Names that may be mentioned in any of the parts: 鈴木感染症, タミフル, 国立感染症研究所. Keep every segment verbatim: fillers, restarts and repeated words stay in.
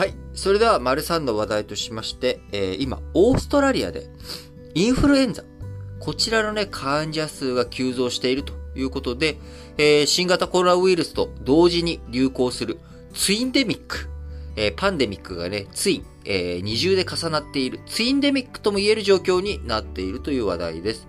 はい。それでは、丸さんの話題としまして、えー、今、オーストラリアで、インフルエンザ、こちらのね、患者数が急増しているということで、えー、新型コロナウイルスと同時に流行するツインデミック、えー、パンデミックがね、ツイン、えー、二重で重なっているツインデミックとも言える状況になっているという話題です。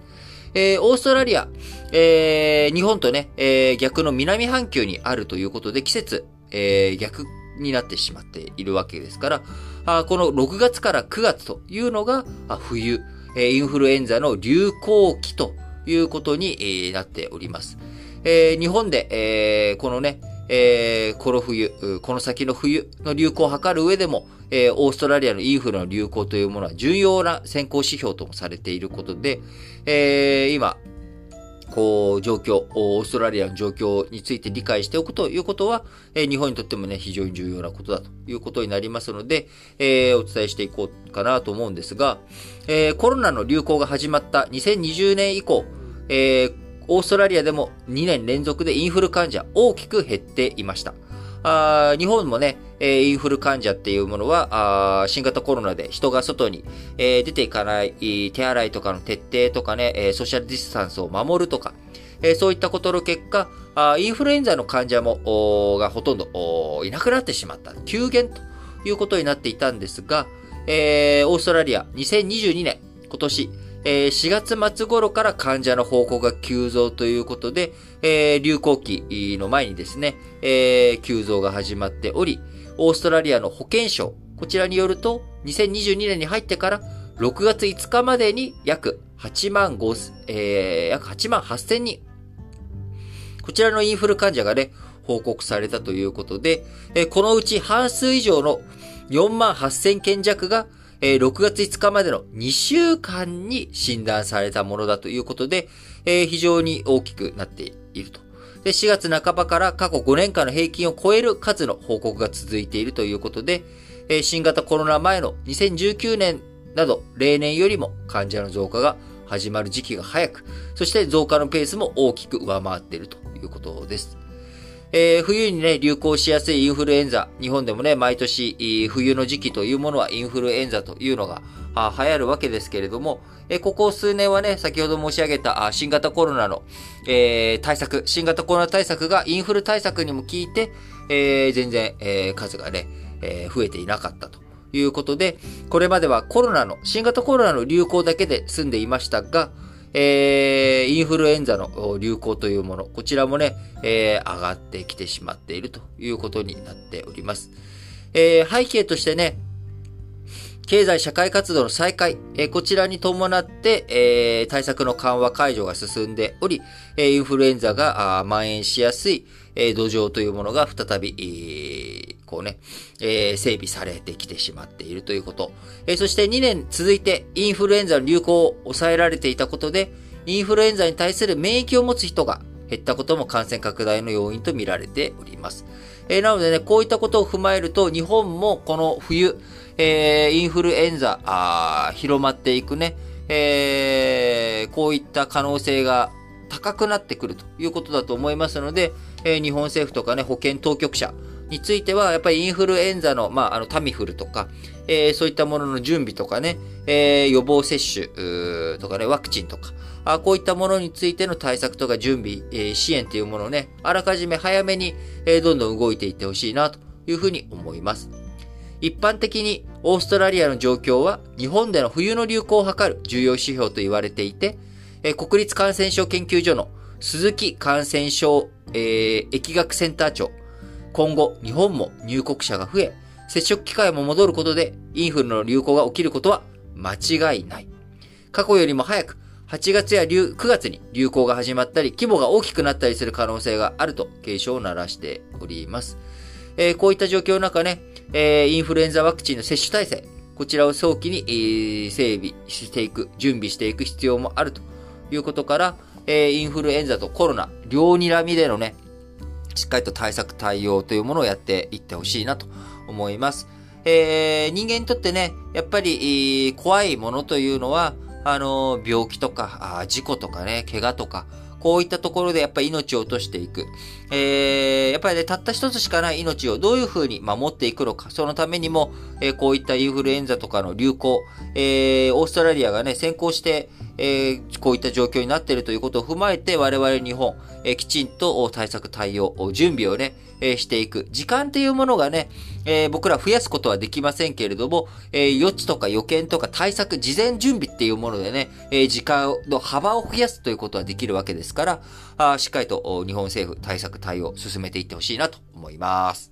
えー、オーストラリア、えー、日本とね、えー、逆の南半球にあるということで、季節、えー、逆になってしまっているわけですから、あ、このろくがつからくがつというのが、あ、冬、えー、インフルエンザの流行期ということに、えー、なっております。えー、日本で、えー、このね、えー、この冬、この先の冬の流行を図る上でも、えー、オーストラリアのインフルの流行というものは重要な先行指標ともされていることで、えー、今、こう、状況、オーストラリアの状況について理解しておくということは、えー、日本にとってもね、非常に重要なことだということになりますので、えー、お伝えしていこうかなと思うんですが、えー、コロナの流行が始まったにせんにじゅうねん以降、えーオーストラリアでもにねん連続でインフル患者大きく減っていました。あ、日本もね、インフル患者っていうものは、あ、新型コロナで人が外に、えー、出ていかない、手洗いとかの徹底とかね、ソーシャルディスタンスを守るとか、えー、そういったことの結果、あ、インフルエンザの患者も、がほとんどいなくなってしまった。急減ということになっていたんですが、えー、オーストラリアにせんにじゅうにねん、今年、しがつ末頃から患者の報告が急増ということで、流行期の前にですね、急増が始まっており、オーストラリアの保健省、こちらによると、にせんにじゅうにねんに入ってからろくがついつかまでに約はちまんはっせんにん、こちらのインフル患者がね、報告されたということで、このうち半数以上のよんまんはっせんけん弱がろくがついつかまでのにしゅうかんに診断されたものだということで、えー、非常に大きくなっていると。で、しがつなかばから過去ごねんかんの平均を超える数の報告が続いているということで、えー、新型コロナ前のにせんじゅうきゅうねんなど例年よりも患者の増加が始まる時期が早く、そして増加のペースも大きく上回っているということです。えー、冬にね、流行しやすいインフルエンザ。日本でもね、毎年、冬の時期というものはインフルエンザというのが流行るわけですけれども、えー、ここ数年はね、先ほど申し上げた新型コロナの、えー、対策、新型コロナ対策がインフル対策にも効いて、えー、全然、えー、数がね、えー、増えていなかったということで、これまではコロナの、新型コロナの流行だけで済んでいましたが、えー、インフルエンザの流行というもの、こちらもね、えー、上がってきてしまっているということになっております。えー、背景としてね、経済社会活動の再開、えー、こちらに伴って、えー、対策の緩和解除が進んでおり、えー、インフルエンザが蔓延しやすい、えー、土壌というものが再び、えーこうね、えー、整備されてきてしまっているということ。えー、そしてにねん続いてインフルエンザの流行を抑えられていたことで、インフルエンザに対する免疫を持つ人が減ったことも感染拡大の要因と見られております。えー、なのでね、こういったことを踏まえると、日本もこの冬、えー、インフルエンザ、あ、広まっていくね、えー、こういった可能性が高くなってくるということだと思いますので、えー、日本政府とかね、保健当局者、については、やっぱりインフルエンザの、まあ、あの、タミフルとか、えー、そういったものの準備とかね、えー、予防接種とかね、ワクチンとか、あ、こういったものについての対策とか準備、えー、支援というものをね、あらかじめ早めに、えー、どんどん動いていってほしいな、というふうに思います。一般的に、オーストラリアの状況は、日本での冬の流行を図る重要指標と言われていて、えー、国立感染症研究所の鈴木感染症、えー、疫学センター長、今後、日本も入国者が増え、接触機会も戻ることで、インフルの流行が起きることは間違いない。過去よりも早く、はちがつやくがつに流行が始まったり、規模が大きくなったりする可能性があると警鐘を鳴らしております。えー、こういった状況の中ね、えー、インフルエンザワクチンの接種体制、こちらを早期に整備していく、準備していく必要もあるということから、えー、インフルエンザとコロナ、両睨みでのね、しっかりと対策対応というものをやっていってほしいなと思います。えー、人間にとってね、やっぱり怖いものというのは、あの、病気とか、事故とかね、怪我とか、こういったところでやっぱり命を落としていく、えー、やっぱりね、たった一つしかない命をどういうふうに守っていくのか、そのためにも、えー、こういったインフルエンザとかの流行、えー、オーストラリアがね先行して、えー、こういった状況になっているということを踏まえて、我々日本、えー、きちんと対策対応準備をね、えー、していく時間というものがね、えー、僕ら増やすことはできませんけれども、えー、予知とか予見とか対策事前準備っていうものでね、えー、時間の幅を増やすということはできるわけですから、あしっかりと日本政府対策対応進めていってほしいなと思います。